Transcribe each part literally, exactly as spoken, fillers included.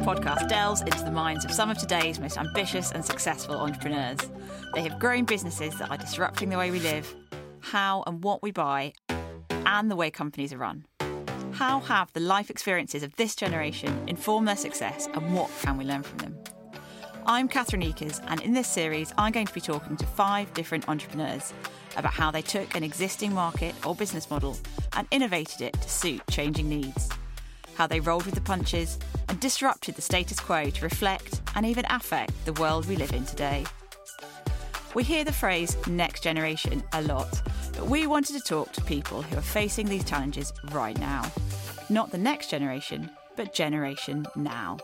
podcast delves into the minds of some of today's most ambitious and successful entrepreneurs. They have grown businesses that are disrupting the way we live, how and what we buy, and the way companies are run. How have the life experiences of this generation informed their success, and what can we learn from them? I'm Catherine Eakers, and in this series, I'm going to be talking to five different entrepreneurs about how they took an existing market or business model and innovated it to suit changing needs, how they rolled with the punches and disrupted the status quo to reflect and even affect the world we live in today. We hear the phrase next generation a lot, but we wanted to talk to people who are facing these challenges right now. Not the next generation, but Generation Now.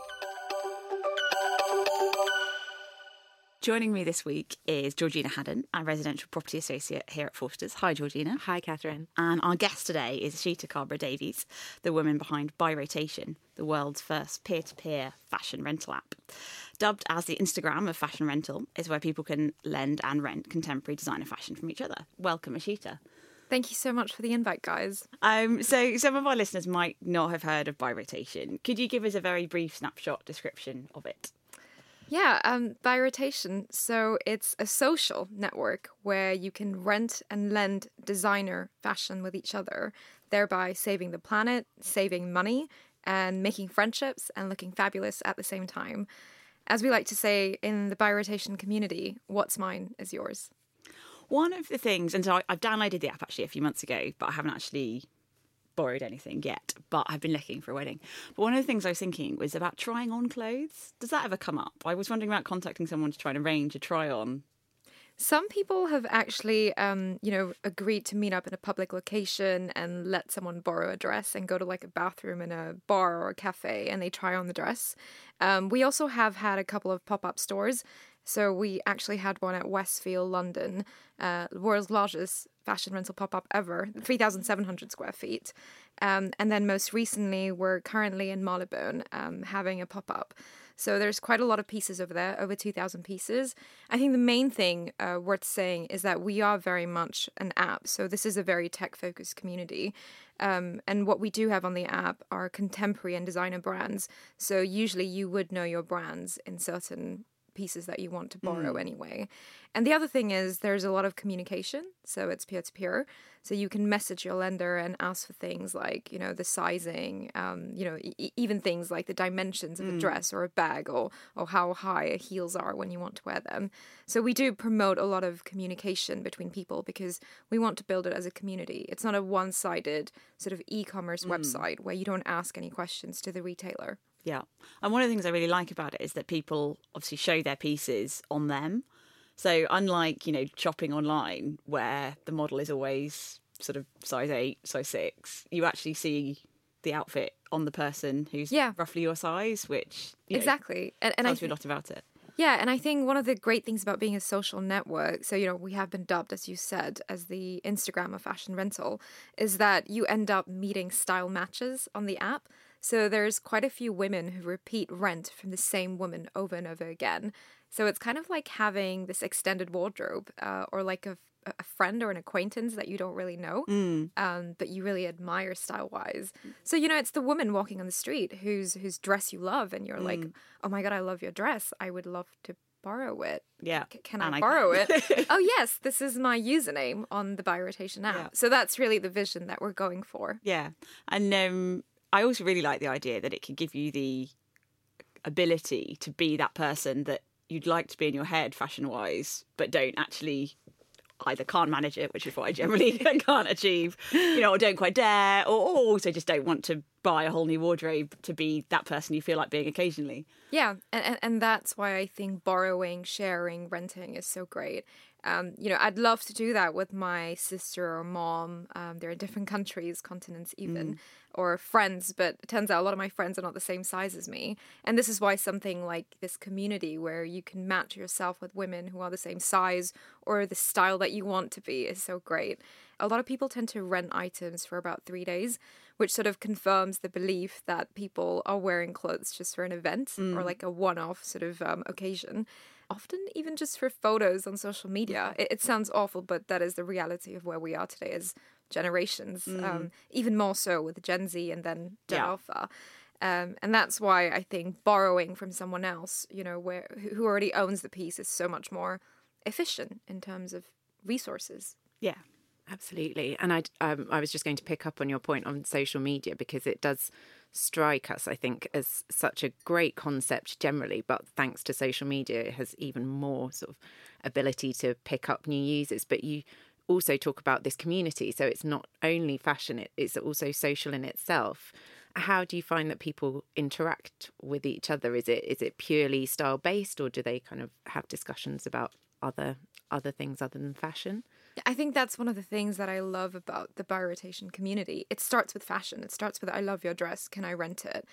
Joining me this week is Georgina Haddon, a residential property associate here at Forsters. Hi, Georgina. Hi, Catherine. And our guest today is Eshita Kabra Davies, the woman behind By Rotation, the world's first peer-to-peer fashion rental app. Dubbed as the Instagram of fashion rental, is where people can lend and rent contemporary designer fashion from each other. Welcome, Eshita. Thank you so much for the invite, guys. Um, so some of our listeners might not have heard of By Rotation. Could you give us a very brief snapshot description of it? Yeah, um, By Rotation. So it's a social network where you can rent and lend designer fashion with each other, thereby saving the planet, saving money, and making friendships and looking fabulous at the same time. As we like to say in the By Rotation community, what's mine is yours. One of the things, and so I've downloaded the app actually a few months ago, but I haven't actually borrowed anything yet, but I've been looking for a wedding. But one of the things I was thinking was about trying on clothes. Does that ever come up? I was wondering about contacting someone to try and arrange a try on. Some people have actually, um, you know, agreed to meet up in a public location and let someone borrow a dress and go to like a bathroom in a bar or a cafe and they try on the dress. Um, we also have had a couple of pop-up stores. So we actually had one at Westfield, London, uh, world's largest fashion rental pop-up ever, three thousand seven hundred square feet. Um, and then most recently, we're currently in Marylebone um, having a pop-up. So there's quite a lot of pieces over there, over two thousand pieces. I think the main thing uh, worth saying is that we are very much an app. So this is a very tech-focused community. Um, and what we do have on the app are contemporary and designer brands. So usually you would know your brands in certain pieces that you want to borrow mm. anyway. And the other thing is there's a lot of communication. So it's peer-to-peer. So you can message your lender and ask for things like, you know, the sizing, um, you know, e- even things like the dimensions of mm. a dress or a bag or or how high heels are when you want to wear them. So we do promote a lot of communication between people because we want to build it as a community. It's not a one-sided sort of e-commerce mm. website where you don't ask any questions to the retailer. Yeah. And one of the things I really like about it is that people obviously show their pieces on them. So unlike, you know, shopping online where the model is always sort of size eight, size six, you actually see the outfit on the person who's yeah. roughly your size, which you exactly. know, and, and tells I th- you a lot about it. Yeah, and I think one of the great things about being a social network, so, you know, we have been dubbed, as you said, as the Instagram of fashion rental, is that you end up meeting style matches on the app. So there's quite a few women who repeat rent from the same woman over and over again. So it's kind of like having this extended wardrobe uh, or like a, a friend or an acquaintance that you don't really know, mm. um, but you really admire style-wise. So, you know, it's the woman walking on the street whose whose dress you love and you're mm. like, oh my God, I love your dress. I would love to borrow it. Yeah. C- can I, I borrow can. it? Oh, yes, this is my username on the By Rotation app. Yeah. So that's really the vision that we're going for. Yeah. And um. I also really like the idea that it could give you the ability to be that person that you'd like to be in your head fashion-wise, but don't actually either can't manage it, which is what I generally can't achieve, you know, or don't quite dare, or, or also just don't want to buy a whole new wardrobe to be that person you feel like being occasionally. Yeah, and, and that's why I think borrowing, sharing, renting is so great. Um, you know, I'd love to do that with my sister or mom. Um, they're in different countries, continents even, mm. or friends. But it turns out a lot of my friends are not the same size as me. And this is why something like this community where you can match yourself with women who are the same size or the style that you want to be is so great. A lot of people tend to rent items for about three days, which sort of confirms the belief that people are wearing clothes just for an event mm. or like a one-off sort of um, occasion. Often even just for photos on social media. It, it sounds awful, but that is the reality of where we are today as generations, mm. um, even more so with Gen Z and then Gen yeah. Alpha. Um, and that's why I think borrowing from someone else, you know, where who already owns the piece is so much more efficient in terms of resources. Yeah, absolutely. And I, um, I was just going to pick up on your point on social media, because it does strike us, I think, as such a great concept generally, but thanks to social media, it has even more sort of ability to pick up new users. But you also talk about this community, so it's not only fashion, it, it's also social in itself. How do you find that people interact with each other? Is it is it purely style based, or do they kind of have discussions about other other things other than fashion? I think that's one of the things that I love about the By Rotation community. It starts with fashion. It starts with, I love your dress. Can I rent it?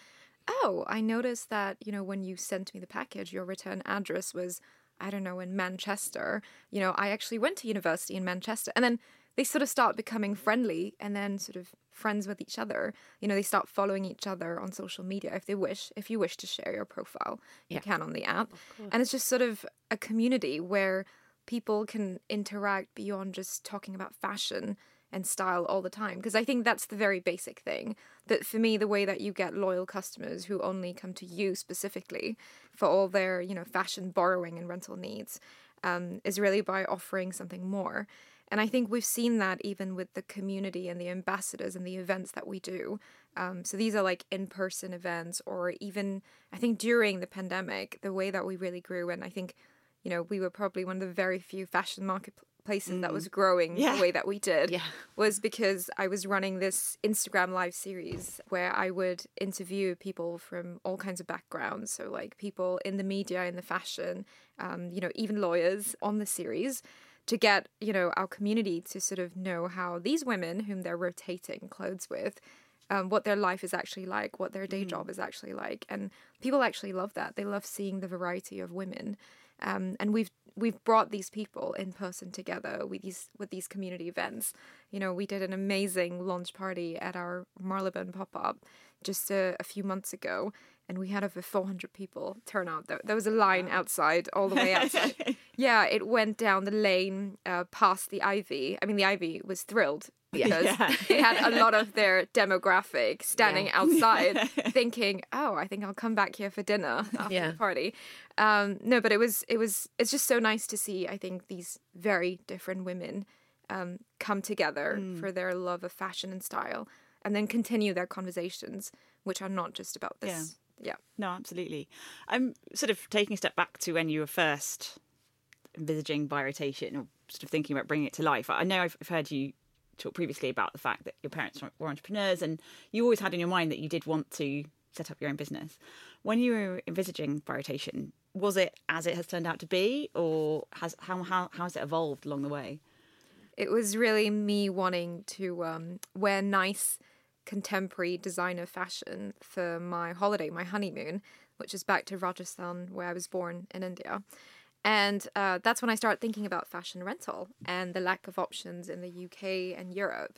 Oh, I noticed that, you know, when you sent me the package, your return address was, I don't know, in Manchester. You know, I actually went to university in Manchester. And then they sort of start becoming friendly and then sort of friends with each other. You know, they start following each other on social media if they wish. If you wish to share your profile, yeah. you can on the app. And it's just sort of a community where people can interact beyond just talking about fashion and style all the time. Because I think that's the very basic thing. That for me, the way that you get loyal customers who only come to you specifically for all their, you know, fashion borrowing and rental needs um, is really by offering something more. And I think we've seen that even with the community and the ambassadors and the events that we do. Um, so these are like in-person events, or even I think during the pandemic, the way that we really grew. And I think, you know, we were probably one of the very few fashion marketplaces mm. that was growing yeah. the way that we did yeah. was because I was running this Instagram live series where I would interview people from all kinds of backgrounds. So like people in the media, in the fashion, um, you know, even lawyers on the series, to get, you know, our community to sort of know how these women whom they're rotating clothes with, um, what their life is actually like, what their day mm. job is actually like. And people actually love that. They love seeing the variety of women. Um, and we've we've brought these people in person together with these with these community events. You know, we did an amazing launch party at our Marylebone pop-up just a, a few months ago, and we had over four hundred people turn out. There, there was a line wow. outside, all the way outside. yeah, it went down the lane uh, past the Ivy. I mean, the Ivy was thrilled because yeah. they had a lot of their demographic standing yeah. outside thinking, oh, I think I'll come back here for dinner after yeah. the party. Um, no, but it was, it was, it's just so nice to see, I think, these very different women um, come together mm. for their love of fashion and style, and then continue their conversations, which are not just about this. Yeah, yeah. No, absolutely. I'm sort of taking a step back to when you were first envisaging By Rotation, or sort of thinking about bringing it to life. I know I've, I've heard you talked previously about the fact that your parents were entrepreneurs, and you always had in your mind that you did want to set up your own business. When you were envisaging By Rotation, was it as it has turned out to be, or has how how how has it evolved along the way? It was really me wanting to um, wear nice contemporary designer fashion for my holiday, my honeymoon, which is back to Rajasthan, where I was born in India. And uh, that's when I started thinking about fashion rental and the lack of options in the U K and Europe.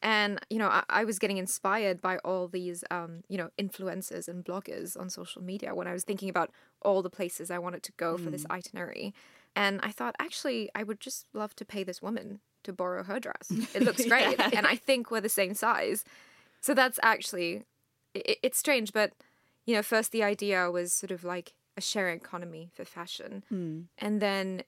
And, you know, I, I was getting inspired by all these, um, you know, influencers and bloggers on social media when I was thinking about all the places I wanted to go mm. for this itinerary. And I thought, actually, I would just love to pay this woman to borrow her dress. It looks great. yeah. And I think we're the same size. So that's actually, it, it's strange, but, you know, first the idea was sort of like a sharing economy for fashion. Mm. And then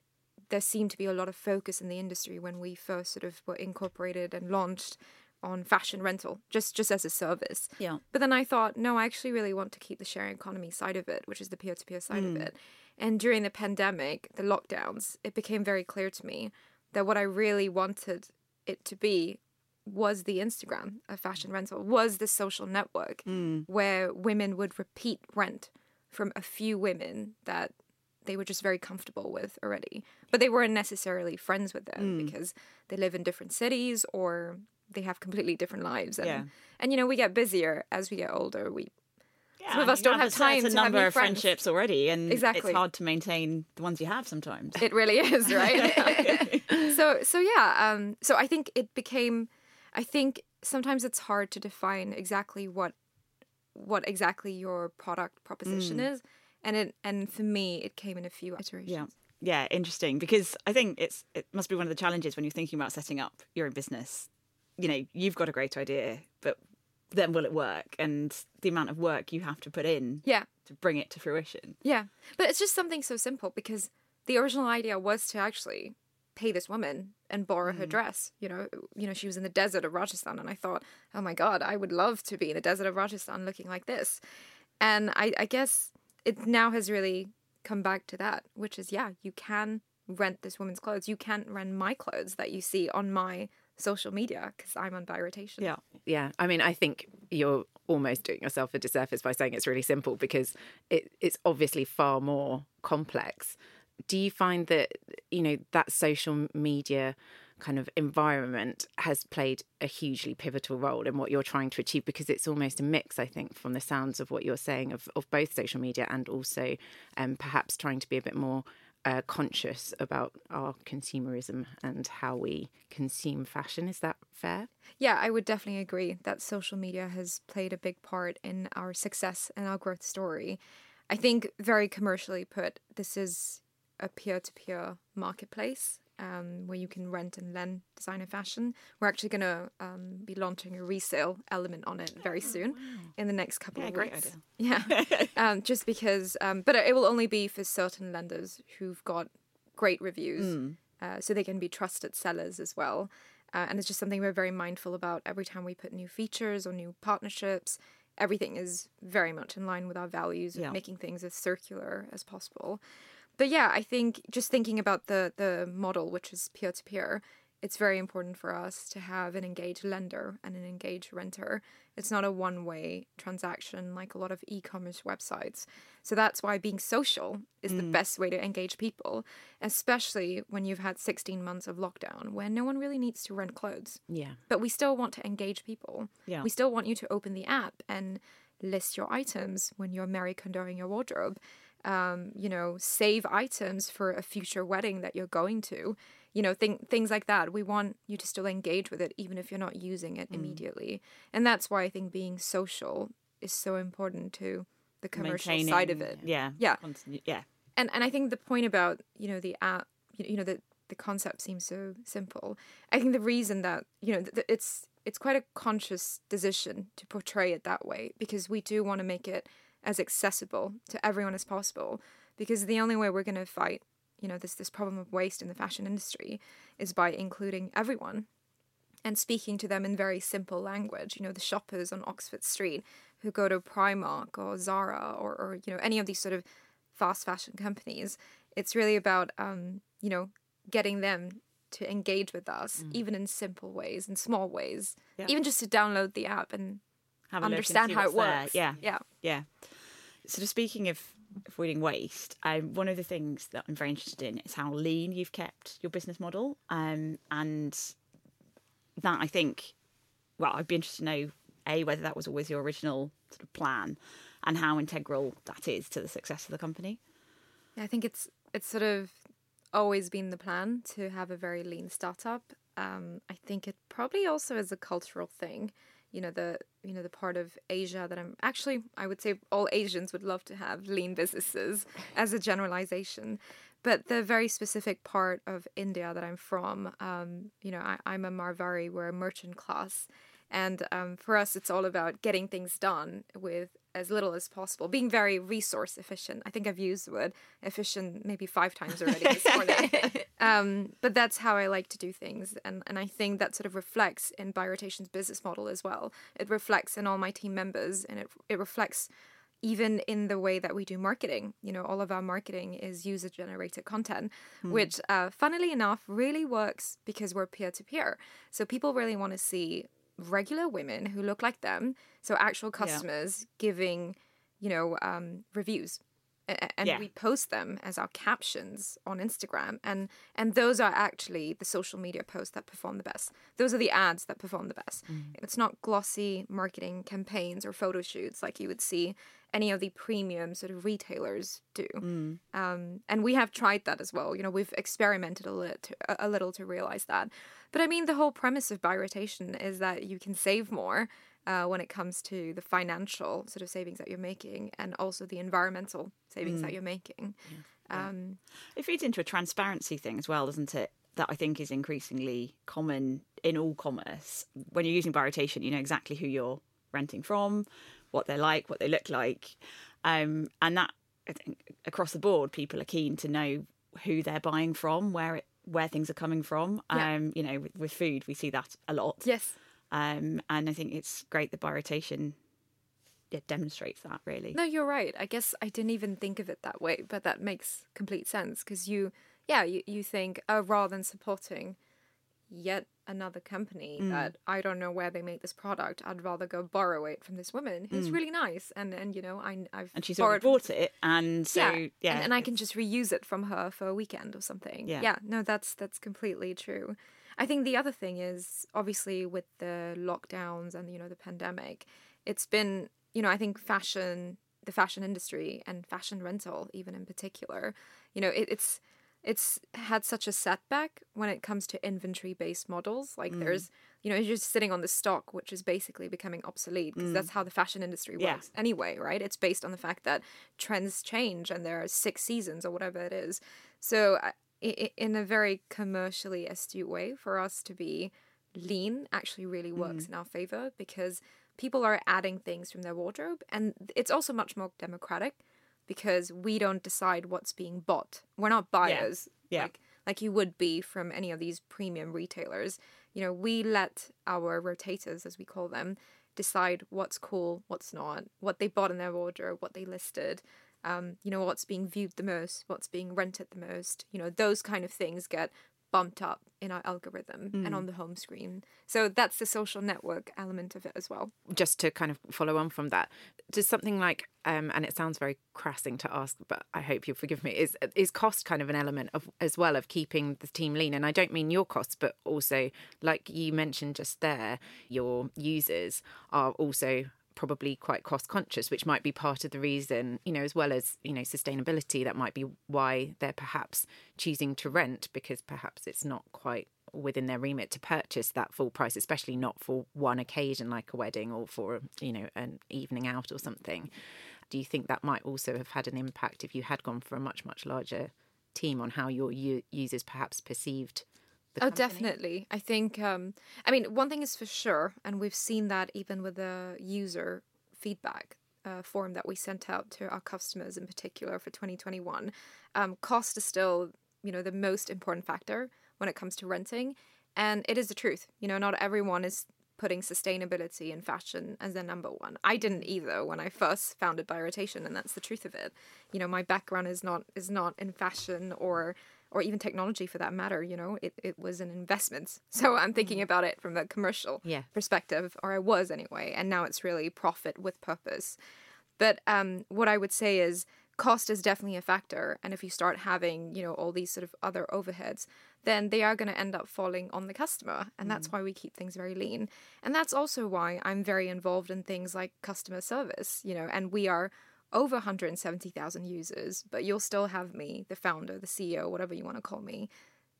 there seemed to be a lot of focus in the industry when we first sort of were incorporated and launched on fashion rental, just just as a service. Yeah. But then I thought, no, I actually really want to keep the sharing economy side of it, which is the peer-to-peer side mm. of it. And during the pandemic, the lockdowns, it became very clear to me that what I really wanted it to be was the Instagram of fashion rental, was the social network mm. where women would repeat rent from a few women that they were just very comfortable with already. But they weren't necessarily friends with them mm. because they live in different cities or they have completely different lives. And, yeah. and you know, we get busier as we get older. We yeah, Some of us don't have, have time to have a number of friends. friendships already. And exactly. it's hard to maintain the ones you have sometimes. It really is, right? so, so yeah. Um, so I think it became... I think sometimes it's hard to define exactly what what exactly your product proposition mm. is. And it and for me, it came in a few iterations. Yeah, yeah, interesting. Because I think it's it must be one of the challenges when you're thinking about setting up your own business. You know, you've got a great idea, but then will it work? And the amount of work you have to put in yeah. to bring it to fruition. Yeah. But it's just something so simple, because the original idea was to actually pay this woman and borrow mm. her dress. You know, you know, she was in the desert of Rajasthan, and I thought, oh my God, I would love to be in the desert of Rajasthan looking like this. And I, I guess it now has really come back to that, which is, yeah, you can rent this woman's clothes. You can't rent my clothes that you see on my social media, because I'm on By Rotation. Yeah. Yeah. I mean, I think you're almost doing yourself a disservice by saying it's really simple, because it, it's obviously far more complex. Do you find that, you know, that social media kind of environment has played a hugely pivotal role in what you're trying to achieve? Because it's almost a mix, I think, from the sounds of what you're saying, of, of both social media and also um, perhaps trying to be a bit more Uh, conscious about our consumerism and how we consume fashion. Is that fair? Yeah, I would definitely agree that social media has played a big part in our success and our growth story. I think, very commercially put, this is a peer-to-peer marketplace um, where you can rent and lend designer fashion. We're actually going to um, be launching a resale element on it very soon, oh, wow. in the next couple yeah, of great weeks. Idea. Yeah, um, just because, um, but it will only be for certain lenders who've got great reviews, mm. uh, so they can be trusted sellers as well. Uh, and it's just something we're very mindful about every time we put new features or new partnerships. Everything is very much in line with our values yeah. of making things as circular as possible. But yeah, I think just thinking about the the model, which is peer-to-peer, it's very important for us to have an engaged lender and an engaged renter. It's not a one-way transaction like a lot of e-commerce websites. So that's why being social is mm. the best way to engage people, especially when you've had sixteen months of lockdown where no one really needs to rent clothes. Yeah. But we still want to engage people. Yeah. We still want you to open the app and list your items when you're Marie Kondoing your wardrobe. Um, you know, save items for a future wedding that you're going to, you know, th- things like that. We want you to still engage with it, even if you're not using it mm. immediately. And that's why I think being social is so important to the commercial Maintaining, side of it. Yeah. Yeah. Continu- yeah. And and I think the point about, you know, the app, you know, the, the concept seems so simple. I think the reason that, you know, th- it's it's quite a conscious decision to portray it that way, because we do want to make it as accessible to everyone as possible, because the only way we're going to fight, you know, this this problem of waste in the fashion industry is by including everyone and speaking to them in very simple language. You know, the shoppers on Oxford Street who go to Primark or Zara or, or you know, any of these sort of fast fashion companies. It's really about, um, you know, getting them to engage with us, mm. even in simple ways, in small ways, yeah. even just to download the app and Have a understand look and see how it works. There. Yeah, yeah, yeah. Sort of speaking of avoiding waste, um, one of the things that I'm very interested in is how lean you've kept your business model, um, and that I think, well, I'd be interested to know a whether that was always your original sort of plan, and how integral that is to the success of the company. Yeah, I think it's it's sort of always been the plan to have a very lean startup. Um, I think it probably also is a cultural thing. You know, the you know the part of Asia that I'm actually, I would say all Asians would love to have lean businesses as a generalization. But the very specific part of India that I'm from, um, you know, I, I'm a Marwari, we're a merchant class. And um, for us, it's all about getting things done with as little as possible, being very resource efficient. I think I've used the word efficient maybe five times already this morning. Um, but that's how I like to do things. And, and I think that sort of reflects in By Rotation's business model as well. It reflects in all my team members, and it it reflects even in the way that we do marketing. You know, all of our marketing is user-generated content, mm. which uh, funnily enough really works because we're peer-to-peer. So people really want to see regular women who look like them, so actual customers, yeah. giving, you know, um, reviews, a- and yeah. we post them as our captions on Instagram, and and those are actually the social media posts that perform the best. Those are the ads that perform the best. Mm-hmm. It's not glossy marketing campaigns or photo shoots like you would see any of the premium sort of retailers do. Mm. Um, and we have tried that as well. You know, we've experimented a little, to, a little to realize that. But I mean, the whole premise of By Rotation is that you can save more uh, when it comes to the financial sort of savings that you're making, and also the environmental savings mm. that you're making. Yeah. Um, it feeds into a transparency thing as well, doesn't it? That I think is increasingly common in all commerce. When you're using By Rotation, you know exactly who you're renting from, what they're like, what they look like. Um, and that, I think, across the board, people are keen to know who they're buying from, where it, where things are coming from. Yeah. Um, you know, with, with food, we see that a lot. Yes. Um, and I think it's great that By Rotation yeah, demonstrates that, really. No, you're right. I guess I didn't even think of it that way, but that makes complete sense because you, yeah, you, you think, oh, rather than supporting yet another company mm. that I don't know where they make this product, I'd rather go borrow it from this woman who's mm. really nice and and you know I, I've and she's already bought it and so yeah, yeah and, and I can just reuse it from her for a weekend or something. Yeah. yeah no that's that's completely true. I think the other thing is obviously with the lockdowns and you know the pandemic, it's been you know I think fashion the fashion industry and fashion rental even in particular, you know it, it's It's had such a setback when it comes to inventory-based models. Like mm. there's, you know, you're just sitting on the stock, which is basically becoming obsolete because mm. that's how the fashion industry works yeah. anyway, right? It's based on the fact that trends change and there are six seasons or whatever it is. So in a very commercially astute way, for us to be lean actually really works mm. in our favor because people are adding things from their wardrobe. And it's also much more democratic, because we don't decide what's being bought. We're not buyers yeah. Yeah. like like you would be from any of these premium retailers. You know, we let our rotators, as we call them, decide what's cool, what's not, what they bought in their wardrobe, what they listed, um, you know, what's being viewed the most, what's being rented the most. You know, those kind of things get bumped up in our algorithm mm. and on the home screen. So that's the social network element of it as well. Just to kind of follow on from that, just something like, um, and it sounds very crassing to ask, but I hope you'll forgive me, is is cost kind of an element of as well of keeping the team lean? And I don't mean your costs, but also, like you mentioned just there, your users are also probably quite cost conscious, which might be part of the reason, you know, as well as, you know, sustainability, that might be why they're perhaps choosing to rent, because perhaps it's not quite within their remit to purchase that full price, especially not for one occasion like a wedding or for, you know, an evening out or something. Do you think that might also have had an impact if you had gone for a much, much larger team on how your u- users perhaps perceived Oh, company. Definitely. I think, um, I mean, one thing is for sure, and we've seen that even with the user feedback uh, form that we sent out to our customers in particular for twenty twenty-one, um, cost is still, you know, the most important factor when it comes to renting. And it is the truth. You know, not everyone is putting sustainability and fashion as their number one. I didn't either when I first founded By Rotation, and that's the truth of it. You know, my background is not is not in fashion or or even technology for that matter, you know, it, it was an investment. So I'm thinking about it from a commercial yeah. perspective, or I was anyway, and now it's really profit with purpose. But um, what I would say is cost is definitely a factor. And if you start having, you know, all these sort of other overheads, then they are going to end up falling on the customer. And that's mm. why we keep things very lean. And that's also why I'm very involved in things like customer service, you know, and we are over one hundred seventy thousand users, but you'll still have me, the founder, the C E O, whatever you want to call me,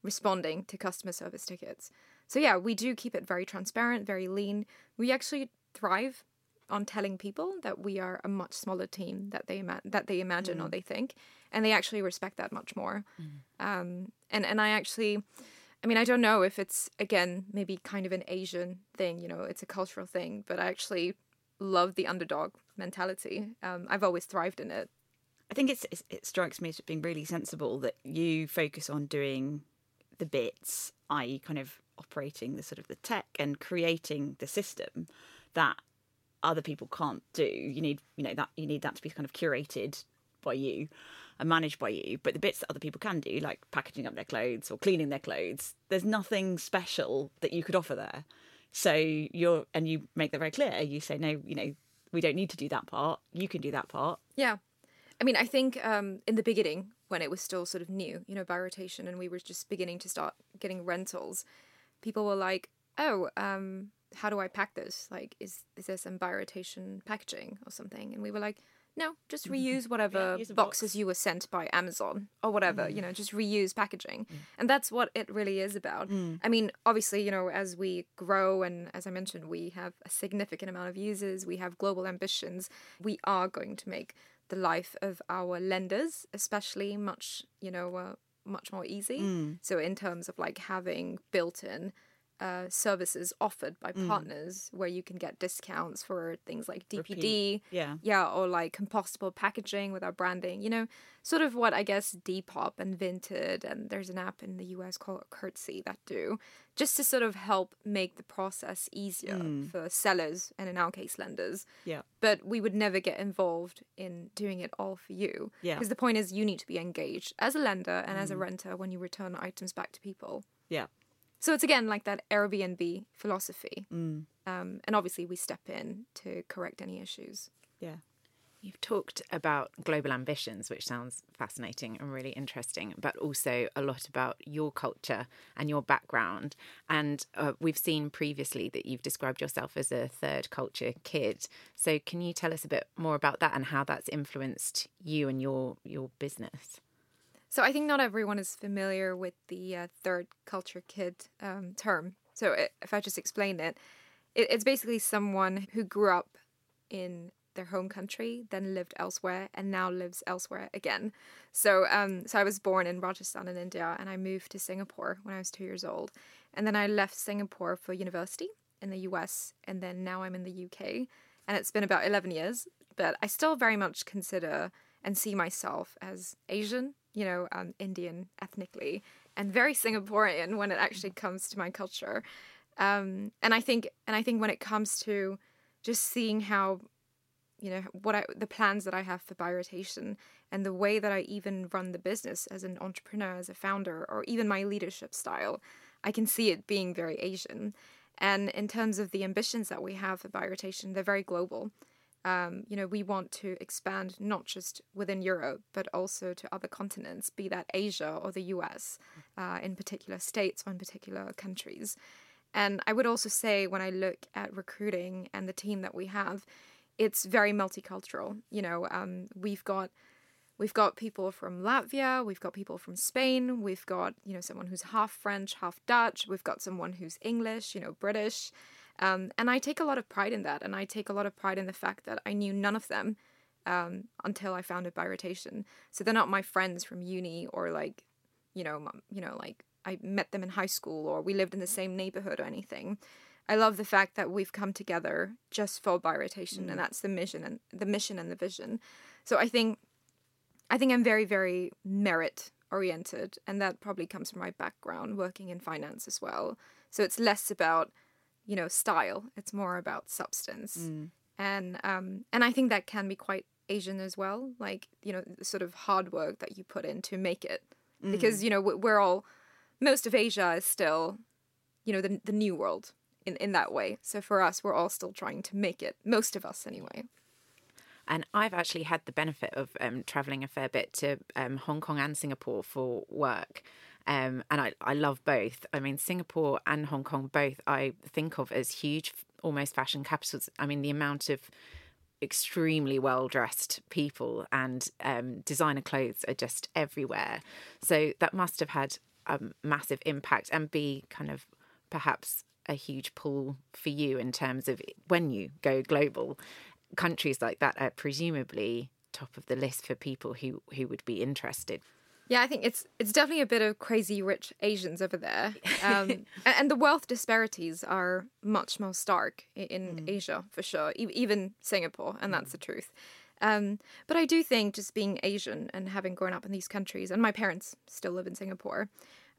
responding to customer service tickets. So yeah, we do keep it very transparent, very lean. We actually thrive on telling people that we are a much smaller team that they ima- that they imagine mm. or they think, and they actually respect that much more. Mm. Um, and, and I actually, I mean, I don't know if it's, again, maybe kind of an Asian thing, you know, it's a cultural thing, but I actually love the underdog mentality. Um, I've always thrived in it. I think it's, it's it strikes me as being really sensible that you focus on doing the bits, that is kind of operating the sort of the tech and creating the system that other people can't do. You need, you know, that you need that to be kind of curated by you and managed by you. But the bits that other people can do, like packaging up their clothes or cleaning their clothes, there's nothing special that you could offer there. So you're, and you make that very clear. You say, no, you know, we don't need to do that part. You can do that part. Yeah. I mean, I think um, in the beginning, when it was still sort of new, you know, By Rotation, and we were just beginning to start getting rentals, people were like, oh, um, how do I pack this? Like, is, is there some By Rotation packaging or something? And we were like, no, just reuse whatever yeah, use the boxes box. You were sent by Amazon or whatever, mm. you know, just reuse packaging. Mm. And that's what it really is about. Mm. I mean, obviously, you know, as we grow and as I mentioned, we have a significant amount of users. We have global ambitions. We are going to make the life of our lenders, especially much, you know, uh, much more easy. Mm. So in terms of like having built in uh, services offered by partners mm. where you can get discounts for things like D P D. Repeat. Yeah. Yeah, or like compostable packaging with our branding. You know, sort of what I guess Depop and Vinted, and there's an app in the U S called Curtsy that do, just to sort of help make the process easier mm. for sellers and in our case lenders. Yeah. But we would never get involved in doing it all for you. Yeah. Because the point is you need to be engaged as a lender and mm. as a renter when you return items back to people. Yeah. So it's, again, like that Airbnb philosophy. Mm. Um, and obviously we step in to correct any issues. Yeah. You've talked about global ambitions, which sounds fascinating and really interesting, but also a lot about your culture and your background. And uh, we've seen previously that you've described yourself as a third culture kid. So can you tell us a bit more about that and how that's influenced you and your your business? So I think not everyone is familiar with the uh, third culture kid um, term. So if I just explain it, it, it's basically someone who grew up in their home country, then lived elsewhere, and now lives elsewhere again. So um, so I was born in Rajasthan in India, and I moved to Singapore when I was two years old. And then I left Singapore for university in the U S, and then now I'm in the U K. And it's been about eleven years, but I still very much consider and see myself as Asian, you know, um, Indian ethnically, and very Singaporean when it actually comes to my culture. Um, and I think, and I think when it comes to just seeing how, you know, what I, the plans that I have for By Rotation and the way that I even run the business as an entrepreneur, as a founder, or even my leadership style, I can see it being very Asian. And in terms of the ambitions that we have for By Rotation, they're very global. Um, you know, we want to expand not just within Europe, but also to other continents, be that Asia or the U S, uh, in particular states or in particular countries. And I would also say when I look at recruiting and the team that we have, it's very multicultural. You know, um, we've got we've got people from Latvia, we've got people from Spain, we've got, you know, someone who's half French, half Dutch, we've got someone who's English, you know, British. Um, and I take a lot of pride in that. And I take a lot of pride in the fact that I knew none of them um, until I founded By Rotation. So they're not my friends from uni or like, you know, you know, like I met them in high school or we lived in the same neighborhood or anything. I love the fact that we've come together just for By Rotation. Mm-hmm. And that's the mission and the mission and the vision. So I think I think I'm very, very merit oriented. And that probably comes from my background working in finance as well. So it's less about, you know, style. It's more about substance. Mm. And um, and I think that can be quite Asian as well. Like, you know, the sort of hard work that you put in to make it. Mm. Because, you know, we're all, most of Asia is still, you know, the the new world in, in that way. So for us, we're all still trying to make it. Most of us anyway. And I've actually had the benefit of um, traveling a fair bit to um, Hong Kong and Singapore for work. Um, and I, I love both. I mean, Singapore and Hong Kong, both I think of as huge, almost fashion capitals. I mean, the amount of extremely well-dressed people and um, designer clothes are just everywhere. So that must have had a massive impact and be kind of perhaps a huge pull for you in terms of when you go global. Countries like that are presumably top of the list for people who, who would be interested. Yeah, I think it's it's definitely a bit of crazy rich Asians over there. Um, and the wealth disparities are much more stark in mm. Asia, for sure, e- even Singapore. And mm. that's the truth. Um, but I do think just being Asian and having grown up in these countries, and my parents still live in Singapore,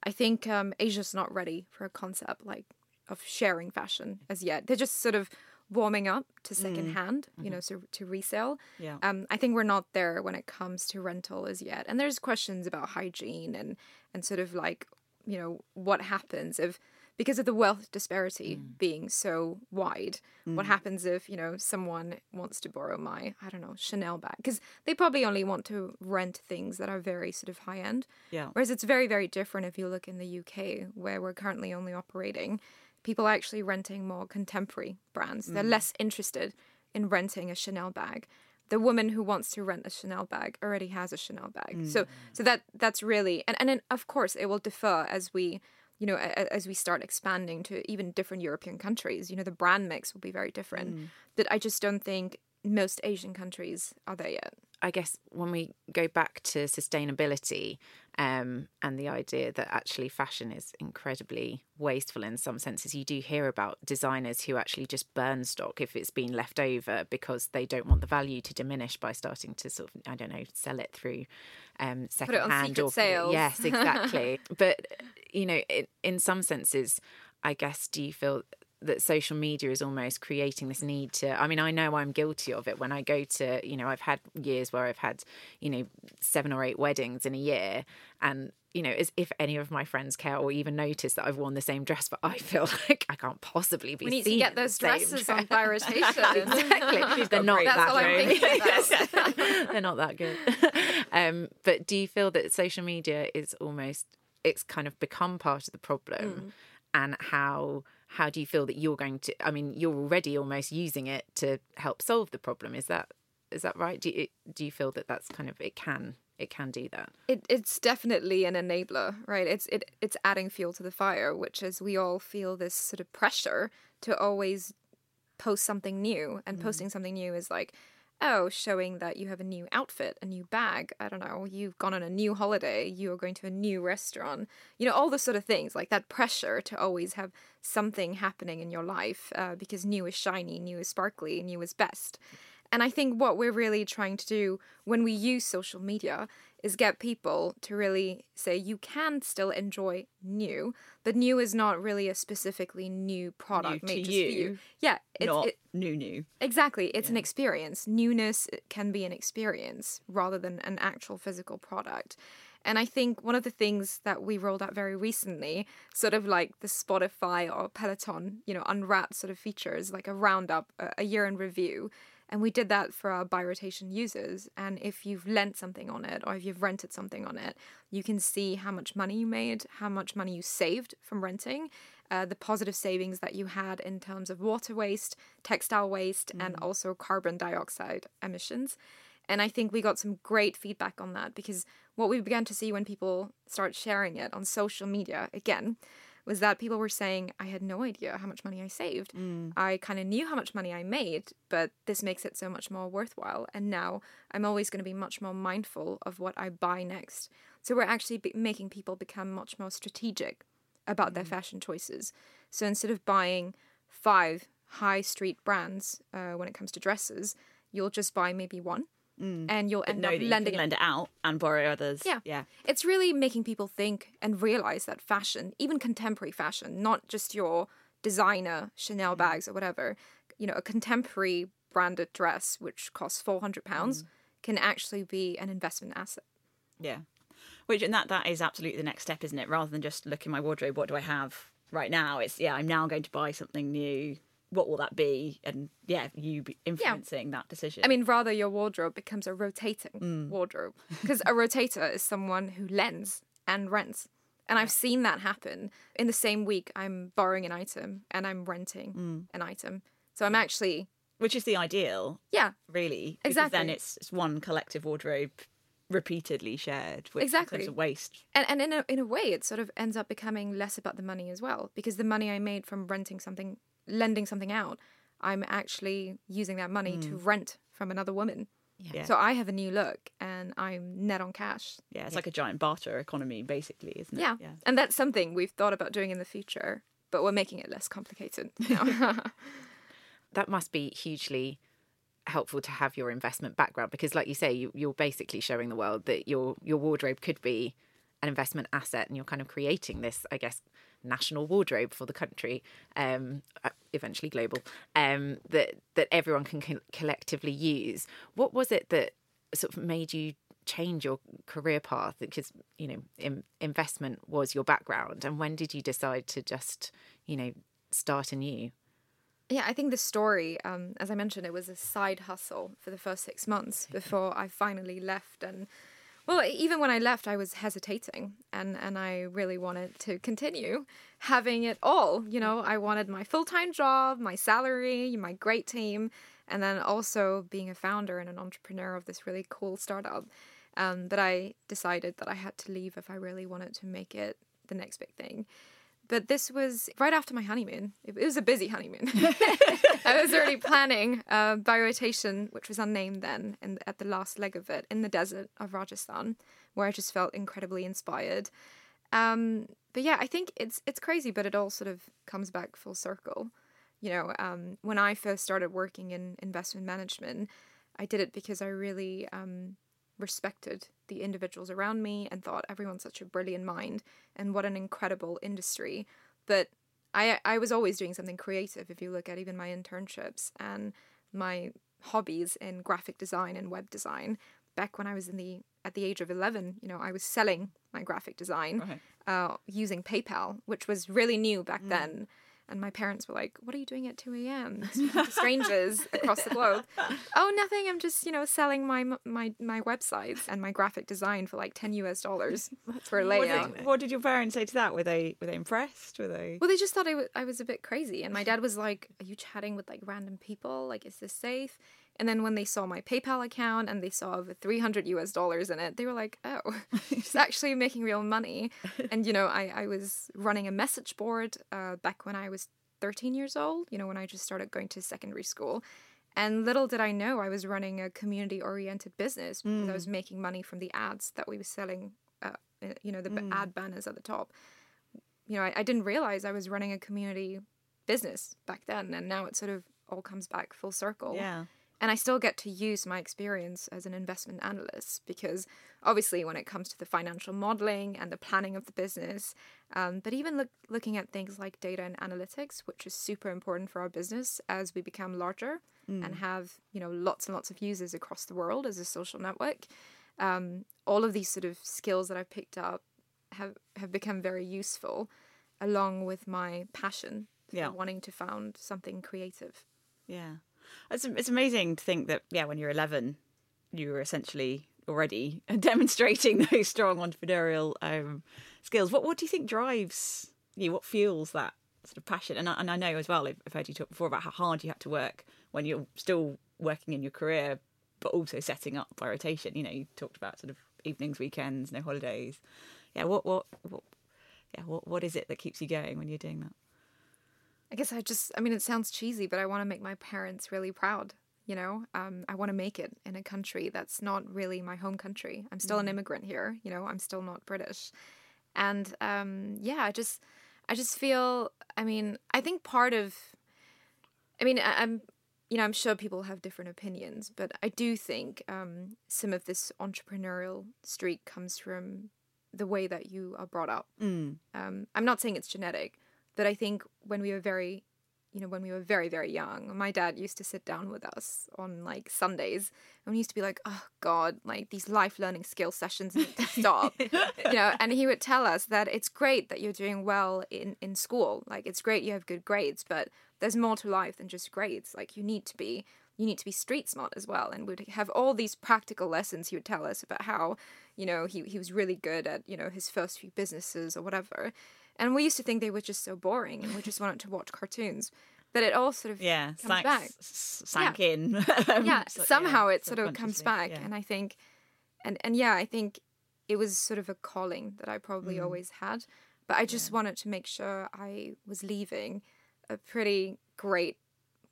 I think um, Asia's not ready for a concept like of sharing fashion as yet. They're just sort of warming up to secondhand, mm-hmm. you know, so to resale. Yeah. Um, I think we're not there when it comes to rental as yet. And there's questions about hygiene and, and sort of like, you know, what happens if, because of the wealth disparity mm. being so wide, mm. what happens if, you know, someone wants to borrow my, I don't know, Chanel bag? Because they probably only want to rent things that are very sort of high end. Yeah. Whereas it's very, very different if you look in the U K, where we're currently only operating. People are actually renting more contemporary brands. They're mm. less interested in renting a Chanel bag. The woman who wants to rent a Chanel bag already has a Chanel bag. Mm. So so that that's really... And, and then, of course, it will differ as we, you know, a, as we start expanding to even different European countries. You know, the brand mix will be very different. Mm. But I just don't think most Asian countries are there yet. I guess when we go back to sustainability um, and the idea that actually fashion is incredibly wasteful in some senses, you do hear about designers who actually just burn stock if it's been left over because they don't want the value to diminish by starting to sort of, I don't know, sell it through um, secondhand or sales. Yes, exactly. But, you know, it, in some senses, I guess, do you feel that social media is almost creating this need to, I mean, I know I'm guilty of it when I go to, you know, I've had years where I've had, you know, seven or eight weddings in a year, and, you know, as if any of my friends care or even notice that I've worn the same dress, but I feel like I can't possibly be seen. We need to get those dresses dress. on By Rotation. Exactly. They're not That's that all I'm thinking about. They're not that good. Um, but do you feel that social media is almost, it's kind of become part of the problem? Mm. And how how do you feel that you're going to, I mean, you're already almost using it to help solve the problem. Is that is that right? Do you, do you feel that that's kind of, it can, it can do that? It, it's definitely an enabler, right? It's it it's adding fuel to the fire, which is we all feel this sort of pressure to always post something new. And mm. posting something new is like, oh, showing that you have a new outfit, a new bag, I don't know, you've gone on a new holiday, you are going to a new restaurant, you know, all those sort of things, like that pressure to always have something happening in your life uh, because new is shiny, new is sparkly, new is best. And I think what we're really trying to do when we use social media is get people to really say you can still enjoy new, but new is not really a specifically new product made just for you. Yeah, it's not it, new, new. Exactly, it's yeah. an experience. Newness can be an experience rather than an actual physical product. And I think one of the things that we rolled out very recently, sort of like the Spotify or Peloton, you know, unwrapped sort of features, like a roundup, a year in review. And we did that for our By Rotation users. And if you've lent something on it or if you've rented something on it, you can see how much money you made, how much money you saved from renting, uh, the positive savings that you had in terms of water waste, textile waste, mm. and also carbon dioxide emissions. And I think we got some great feedback on that, because what we began to see when people start sharing it on social media, again, was that people were saying, I had no idea how much money I saved. Mm. I kind of knew how much money I made, but this makes it so much more worthwhile. And now I'm always going to be much more mindful of what I buy next. So we're actually be- making people become much more strategic about mm. their fashion choices. So instead of buying five high street brands uh, when it comes to dresses, you'll just buy maybe one. Mm. And you'll but end up lending you can lend it out and borrow others. Yeah. yeah. It's really making people think and realize that fashion, even contemporary fashion, not just your designer Chanel mm. bags or whatever, you know, a contemporary branded dress, which costs four hundred pounds, mm. can actually be an investment asset. Yeah. Which, and that, that is absolutely the next step, isn't it? Rather than just look in my wardrobe, what do I have right now? It's, yeah, I'm now going to buy something new. What will that be? And yeah, you be influencing yeah. that decision. I mean, rather your wardrobe becomes a rotating mm. wardrobe, because a rotator is someone who lends and rents. And yeah. I've seen that happen. In the same week, I'm borrowing an item and I'm renting mm. an item. So I'm actually... Which is the ideal. Yeah. Really. Exactly. Because then it's, it's one collective wardrobe repeatedly shared, which exactly. becomes a waste. And, and in, a, in a way, it sort of ends up becoming less about the money as well, because the money I made from renting something... lending something out, I'm actually using that money mm. to rent from another woman. Yeah. Yeah. So I have a new look and I'm net on cash. Yeah, it's yeah. like a giant barter economy, basically, isn't it? Yeah. yeah, and that's something we've thought about doing in the future, but we're making it less complicated now. That must be hugely helpful to have your investment background, because like you say, you, you're basically showing the world that your your wardrobe could be an investment asset, and you're kind of creating this, I guess, national wardrobe for the country, um, eventually global, um, that that everyone can co- collectively use. What was it that sort of made you change your career path? Because, you know, in, investment was your background. And when did you decide to just, you know, start anew? Yeah, I think the story, um, as I mentioned, it was a side hustle for the first six months yeah. before I finally left. And well, even when I left, I was hesitating, and, and I really wanted to continue having it all. You know, I wanted my full-time job, my salary, my great team, and then also being a founder and an entrepreneur of this really cool startup. Um, but I decided that I had to leave if I really wanted to make it the next big thing. But this was right after my honeymoon. It was a busy honeymoon. I was already planning uh, By Rotation, which was unnamed then, and at the last leg of it in the desert of Rajasthan, where I just felt incredibly inspired. Um, but yeah, I think it's it's crazy, but it all sort of comes back full circle. You know, um, when I first started working in investment management, I did it because I really um, respected the individuals around me and thought everyone's such a brilliant mind and what an incredible industry. But I I was always doing something creative. If you look at even my internships and my hobbies in graphic design and web design, back when I was in the at the age of eleven, you know, I was selling my graphic design okay. uh, using PayPal, which was really new back mm. then. And my parents were like, what are you doing at two a.m. to strangers across the globe? Oh, nothing. I'm just, you know, selling my my my websites and my graphic design for like ten U S dollars for a layout. What did, what did your parents say to that? Were they were they impressed? Were they? Well, they just thought I was, I was a bit crazy. And my dad was like, are you chatting with like random people? Like, is this safe? And then when they saw my PayPal account and they saw over three hundred U S dollars in it, they were like, oh, she's actually making real money. And, you know, I, I was running a message board uh, back when I was thirteen years old, you know, when I just started going to secondary school. And little did I know I was running a community-oriented business because mm. I was making money from the ads that we were selling, uh, you know, the mm. ad banners at the top. You know, I, I didn't realize I was running a community business back then. And now it sort of all comes back full circle. Yeah. And I still get to use my experience as an investment analyst because obviously when it comes to the financial modeling and the planning of the business, um, but even look, looking at things like data and analytics, which is super important for our business as we become larger mm. and have, you know, lots and lots of users across the world as a social network. Um, all of these sort of skills that I've picked up have, have become very useful along with my passion yeah. for wanting to found something creative. Yeah. It's it's amazing to think that, yeah, when you're eleven, you were essentially already demonstrating those strong entrepreneurial um, skills. What what do you think drives you? What fuels that sort of passion? And I, and I know as well, I've heard you talk before about how hard you had to work when you're still working in your career, but also setting up By Rotation. You know, you talked about sort of evenings, weekends, no holidays. Yeah, what what, what yeah what what is it that keeps you going when you're doing that? I guess I just, I mean, it sounds cheesy, but I want to make my parents really proud, you know? Um, I want to make it in a country that's not really my home country. I'm still mm. an immigrant here, you know? I'm still not British. And, um, yeah, I just, I just feel, I mean, I think part of, I mean, I, I'm, you know, I'm sure people have different opinions, but I do think um, some of this entrepreneurial streak comes from the way that you are brought up. Mm. Um, I'm not saying it's genetic, but I think when we were very, you know, when we were very, very young, my dad used to sit down with us on like Sundays and we used to be like, oh God, like these life learning skill sessions need to stop, you know, and he would tell us that it's great that you're doing well in, in school. Like, it's great you have good grades, but there's more to life than just grades. Like, you need to be, you need to be street smart as well. And we'd have all these practical lessons he would tell us about how, you know, he, he was really good at, you know, his first few businesses or whatever. And we used to think they were just so boring and we just wanted to watch cartoons. But it all sort of yeah, comes sank, back. S- sank yeah. in. um, yeah, so, somehow yeah, it sort of comes back. Yeah. And I think, and, and yeah, I think it was sort of a calling that I probably mm. always had. But I just yeah. wanted to make sure I was leaving a pretty great,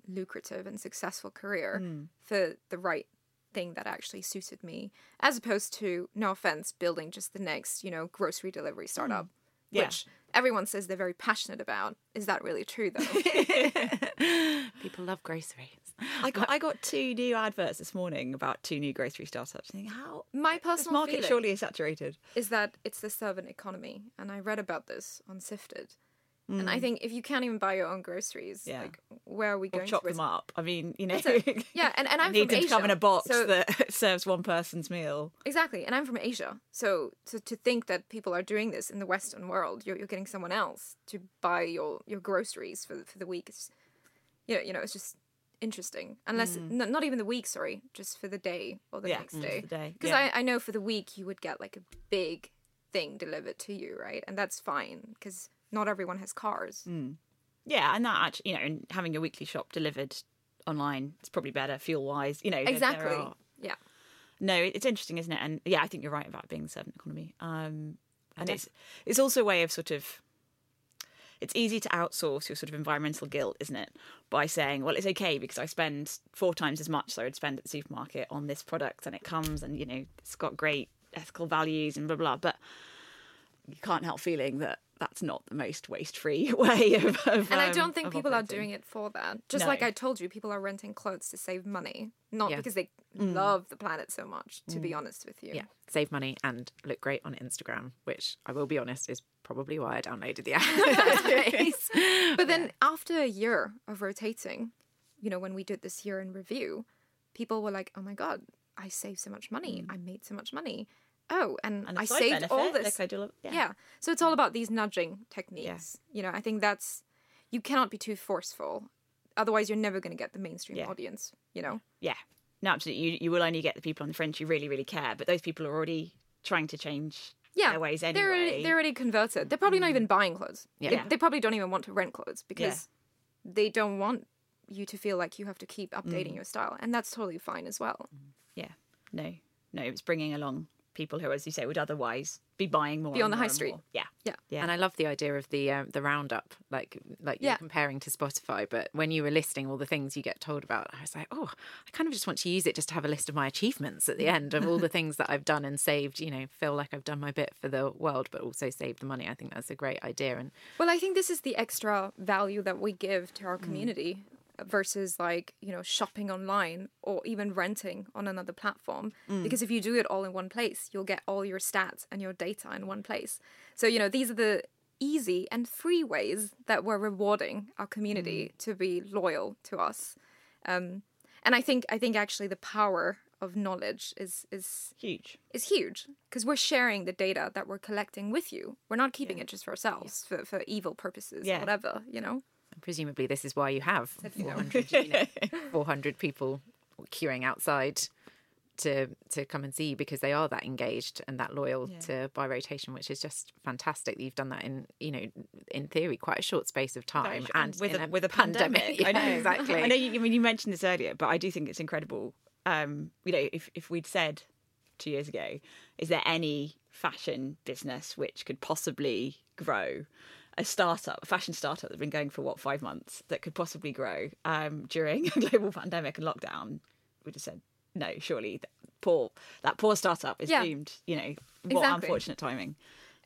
lucrative and successful career mm. for the right thing that actually suited me. As opposed to, no offense, building just the next, you know, grocery delivery startup. Mm. Yeah. Which everyone says they're very passionate about. Is that really true, though? People love groceries. I got I got two new adverts this morning about two new grocery startups. I think, how my personal this market surely is saturated. Is that it's the servant economy, and I read about this on Sifted. Mm. And I think if you can't even buy your own groceries, yeah. like where are we going? Or chop to them up. I mean, you know, a, yeah, and, and I'm need from them Asia, to come in a box so, that serves one person's meal. Exactly, and I'm from Asia, so to to think that people are doing this in the Western world, you're you're getting someone else to buy your, your groceries for for the week. It's, you know, you know, it's just interesting. Unless mm. n- not even the week, sorry, just for the day or the yeah, next day. Because yeah. I I know for the week you would get like a big thing delivered to you, right? And that's fine because not everyone has cars. Mm. Yeah, and that actually, you know, having your weekly shop delivered online is probably better fuel-wise. You know, exactly. There, there are... Yeah. No, it's interesting, isn't it? And yeah, I think you're right about being a servant economy. Um, and it's it's also a way of sort of it's easy to outsource your sort of environmental guilt, isn't it? By saying, well, it's okay because I spend four times as much as I would spend at the supermarket on this product, and it comes and, you know, it's got great ethical values and blah, blah. But you can't help feeling that that's not the most waste-free way of, of And um, I don't think people operating. are doing it for that. Just no. like I told you, people are renting clothes to save money, not yeah. because they mm. love the planet so much, to mm. be honest with you. Yeah, save money and look great on Instagram, which I will be honest is probably why I downloaded the app. But then yeah. after a year of rotating, you know, when we did this year in review, people were like, oh my God, I saved so much money. Mm. I made so much money. Oh, and, and I saved benefit, all this. Like I do love, yeah. yeah. So it's all about these nudging techniques. Yeah. You know, I think that's, you cannot be too forceful. Otherwise, you're never going to get the mainstream yeah. audience, you know? Yeah. No, absolutely. You, you will only get the people on the fringe who really, really care. But those people are already trying to change yeah. their ways anyway. They're already, they're already converted. They're probably mm. not even buying clothes. Yeah. They, they probably don't even want to rent clothes because yeah. they don't want you to feel like you have to keep updating mm. your style. And that's totally fine as well. Yeah. No, no, it's bringing along people who, as you say, would otherwise be buying more. Be on the high street. Yeah. yeah, yeah. And I love the idea of the um, the roundup, like like yeah. you're comparing to Spotify. But when you were listing all the things you get told about, I was like, oh, I kind of just want to use it just to have a list of my achievements at the end of all the things that I've done and saved. You know, feel like I've done my bit for the world, but also saved the money. I think that's a great idea. And well, I think this is the extra value that we give to our community mm. versus like you know shopping online or even renting on another platform. Mm. Because if you do it all in one place, you'll get all your stats and your data data in one place. So, you know, these are the easy and free ways that we're rewarding our community mm. to be loyal to us. Um, and I think I think actually the power of knowledge is is huge. Is huge because we're sharing the data that we're collecting with you. We're not keeping yeah. it just for ourselves yeah. for, for evil purposes, yeah. whatever, you know. And presumably this is why you have four hundred, you know, four hundred people queuing outside to to come and see, because they are that engaged and that loyal yeah. to By Rotation, which is just fantastic that you've done that in, you know, in theory quite a short space of time and with a, a with a pandemic, pandemic. Yeah, I know exactly. I know you, I mean, you mentioned this earlier, but I do think it's incredible. Um you know, if, if we'd said two years ago, is there any fashion business which could possibly grow, a startup, a fashion startup that's been going for what, five months, that could possibly grow um during a global pandemic and lockdown, we'd have said no, surely that poor that poor startup is yeah. doomed. You know, what exactly. unfortunate timing.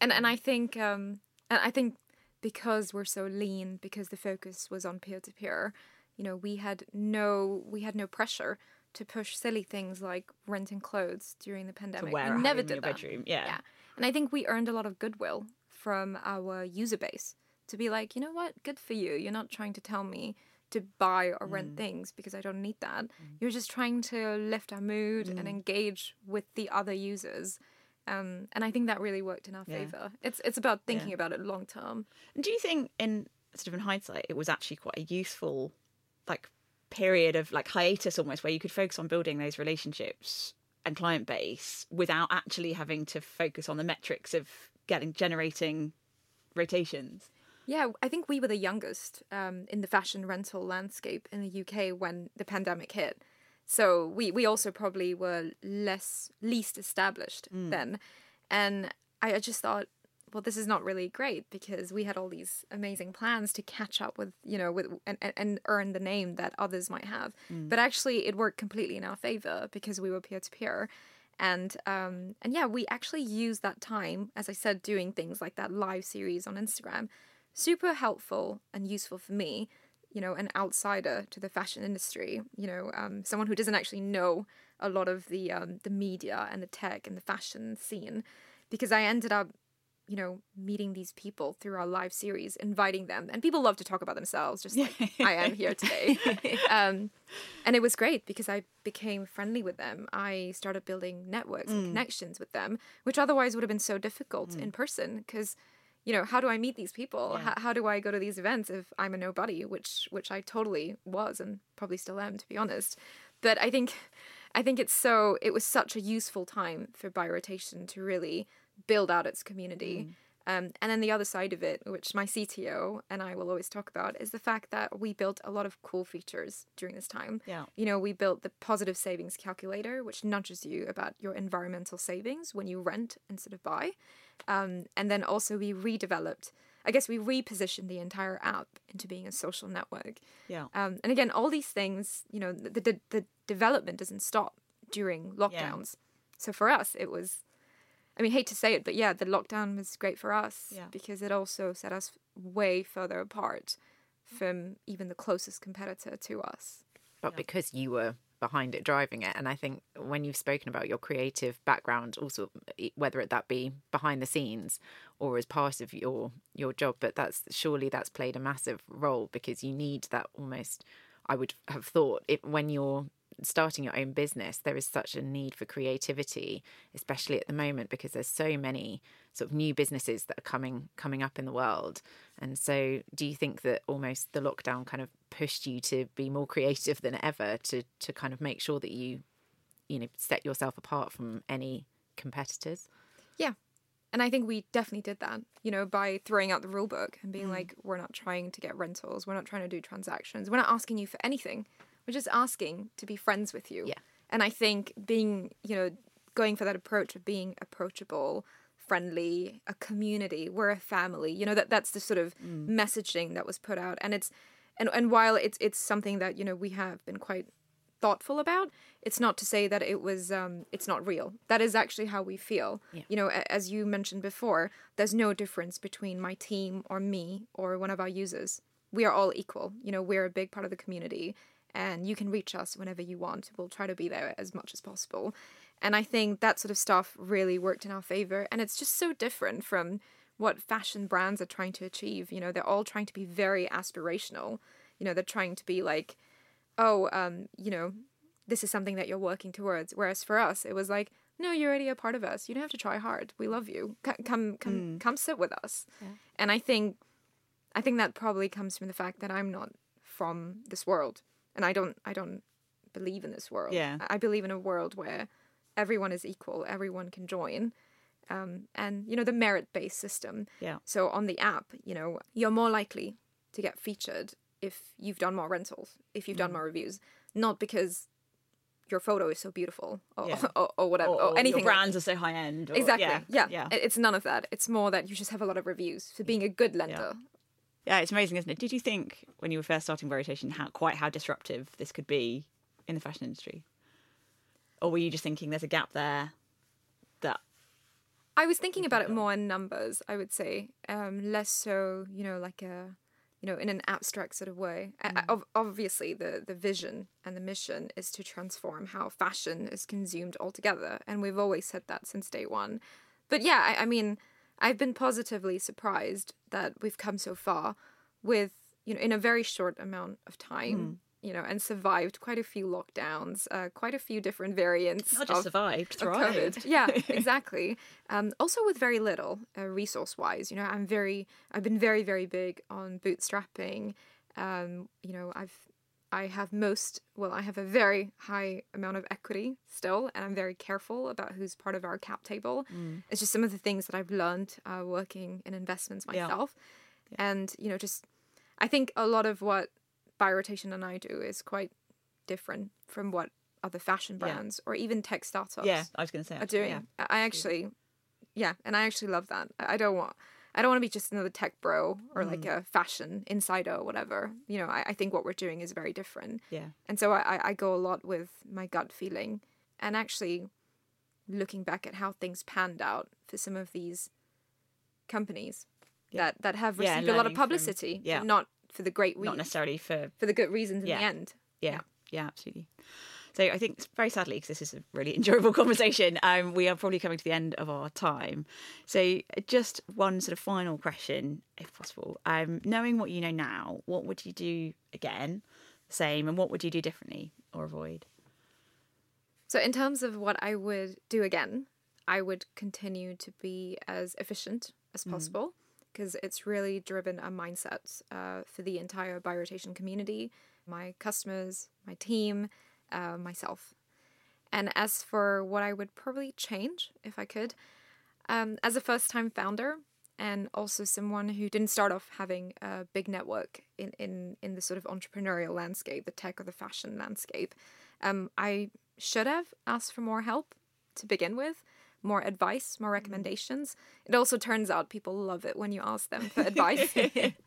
And and I think um and I think because we're so lean, because the focus was on peer to peer, you know, we had no we had no pressure to push silly things like renting clothes during the pandemic. We never did in your that. Bedroom. Yeah. yeah. And I think we earned a lot of goodwill from our user base to be like, you know what, good for you. You're not trying to tell me to buy or rent mm. things because I don't need that. Mm. You're just trying to lift our mood mm. and engage with the other users. Um, and I think that really worked in our yeah. favour. It's it's about thinking yeah. about it long term. And do you think in sort of in hindsight, it was actually quite a useful like period of like hiatus almost, where you could focus on building those relationships and client base without actually having to focus on the metrics of getting generating rotations? Yeah, I think we were the youngest um, in the fashion rental landscape in the U K when the pandemic hit. So we, we also probably were less least established mm. then. And I, I just thought, well, this is not really great because we had all these amazing plans to catch up with, you know, with and, and earn the name that others might have. Mm. But actually it worked completely in our favour because we were peer-to-peer. And um, and yeah, we actually used that time, as I said, doing things like that live series on Instagram. Super helpful and useful for me, you know, an outsider to the fashion industry, you know, um, someone who doesn't actually know a lot of the um, the media and the tech and the fashion scene, because I ended up, you know, meeting these people through our live series, inviting them. And people love to talk about themselves, just like I am here today. Um, and it was great because I became friendly with them. I started building networks mm. and connections with them, which otherwise would have been so difficult mm. in person because, you know, how do I meet these people? Yeah. How, how do I go to these events if I'm a nobody, which which I totally was and probably still am, to be honest. But I think I think it's so it was such a useful time for By Rotation to really build out its community. Mm. Um, and then the other side of it, which my C T O and I will always talk about, is the fact that we built a lot of cool features during this time. Yeah. You know, we built the positive savings calculator, which nudges you about your environmental savings when you rent instead of buy. Um, and then also we redeveloped I guess we repositioned the entire app into being a social network. Yeah. Um, and again, all these things, you know, the the, the development doesn't stop during lockdowns. Yeah. So for us, it was, I mean, hate to say it, but yeah, the lockdown was great for us yeah. because it also set us way further apart from even the closest competitor to us. But yeah. because you were behind it, driving it. And I think when you've spoken about your creative background, also whether it that be behind the scenes or as part of your your job, but that's surely that's played a massive role, because you need that almost, I would have thought, it, when you're starting your own business, there is such a need for creativity, especially at the moment, because there's so many sort of new businesses that are coming coming up in the world. And so do you think that almost the lockdown kind of pushed you to be more creative than ever to to kind of make sure that you you know set yourself apart from any competitors? Yeah. And I think we definitely did that, you know, by throwing out the rule book and being mm. like, we're not trying to get rentals, we're not trying to do transactions, we're not asking you for anything. We're just asking to be friends with you. Yeah. And I think being, you know, going for that approach of being approachable, friendly, a community, we're a family, you know, that that's the sort of mm. messaging that was put out. And it's, and, and while it's, it's something that, you know, we have been quite thoughtful about, it's not to say that it was, um, it's not real. That is actually how we feel. Yeah. You know, as you mentioned before, there's no difference between my team or me or one of our users. We are all equal. You know, we're a big part of the community. And you can reach us whenever you want. We'll try to be there as much as possible. And I think that sort of stuff really worked in our favor. And it's just so different from what fashion brands are trying to achieve. You know, they're all trying to be very aspirational. You know, they're trying to be like, oh, um, you know, this is something that you're working towards. Whereas for us, it was like, no, you're already a part of us. You don't have to try hard. We love you. C- come, come, mm. come sit with us. Yeah. And I think, I think that probably comes from the fact that I'm not from this world. And I don't I don't believe in this world. Yeah. I believe in a world where everyone is equal, everyone can join. Um, and, you know, the merit-based system. Yeah. So on the app, you know, you're more likely to get featured if you've done more rentals, if you've mm. done more reviews, not because your photo is so beautiful or, yeah. or, or whatever, or, or, or anything. Your brands like. Are so high-end. Or, exactly, yeah, yeah. yeah. It's none of that. It's more that you just have a lot of reviews for being a good lender. Yeah. Yeah, it's amazing, isn't it? Did you think when you were first starting By Rotation how quite how disruptive this could be in the fashion industry? Or were you just thinking there's a gap there? That I was thinking about it more in numbers, I would say. Um, less so, you know, like a, you know, in an abstract sort of way. Mm. I, obviously, the, the vision and the mission is to transform how fashion is consumed altogether. And we've always said that since day one. But yeah, I, I mean... I've been positively surprised that we've come so far with, you know, in a very short amount of time, mm. you know, and survived quite a few lockdowns, uh, quite a few different variants. Not just of, survived, thrived. Yeah, exactly. Um, also with very little uh, resource-wise, you know, I'm very, I've been very, very big on bootstrapping. Um, you know, I've, I have most, well, I have a very high amount of equity still, and I'm very careful about who's part of our cap table. Mm. It's just some of the things that I've learned uh, working in investments myself. Yeah. Yeah. And, you know, just, I think a lot of what By Rotation and I do is quite different from what other fashion brands yeah. or even tech startups yeah, I was gonna say, are doing. Yeah. I actually, yeah, and I actually love that. I don't want... I don't want to be just another tech bro or like mm. a fashion insider or whatever. You know, I, I think what we're doing is very different. Yeah. And so I, I go a lot with my gut feeling and actually looking back at how things panned out for some of these companies yeah. that, that have received yeah, a lot of publicity, from, yeah. not for the great reasons. Not necessarily for... For the good reasons in yeah. the end. Yeah. yeah, yeah, absolutely. So I think, very sadly, because this is a really enjoyable conversation, um, we are probably coming to the end of our time. So just one sort of final question, if possible. Um, knowing what you know now, what would you do again, same, and what would you do differently or avoid? So in terms of what I would do again, I would continue to be as efficient as possible, because mm. it's really driven a mindset uh, for the entire By Rotation community, my customers, my team, Uh, myself. And as for what I would probably change if I could, um, as a first-time founder and also someone who didn't start off having a big network in, in, in the sort of entrepreneurial landscape, the tech or the fashion landscape, um, I should have asked for more help to begin with, more advice, more recommendations. It also turns out people love it when you ask them for advice.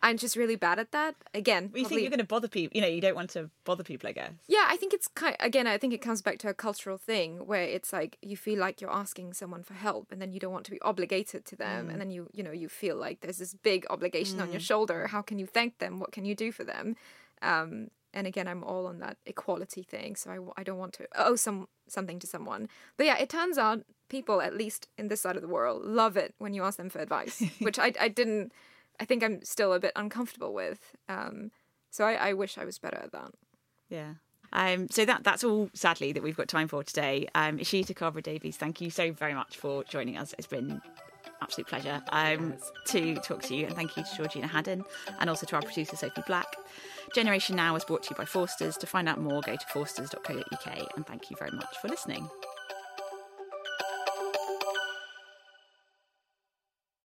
I'm just really bad at that. Again, well, you probably... think you're going to bother people. You know, you don't want to bother people, I guess. Yeah, I think it's kind of, again, I think it comes back to a cultural thing where it's like you feel like you're asking someone for help, and then you don't want to be obligated to them, mm. and then you you know you feel like there's this big obligation mm. on your shoulder. How can you thank them? What can you do for them? Um, and again, I'm all on that equality thing, so I, I don't want to owe some something to someone. But yeah, it turns out people, at least in this side of the world, love it when you ask them for advice, which I, I didn't, I think I'm still a bit uncomfortable with. Um, so I, I wish I was better at that. Yeah. Um, so that that's all, sadly, that we've got time for today. Um, Eshita Kabra Davies, thank you so very much for joining us. It's been an absolute pleasure um, to talk to you. And thank you to Georgina Haddon and also to our producer, Sophie Black. Generation Now is brought to you by Forsters. To find out more, go to forsters dot co dot uk. And thank you very much for listening.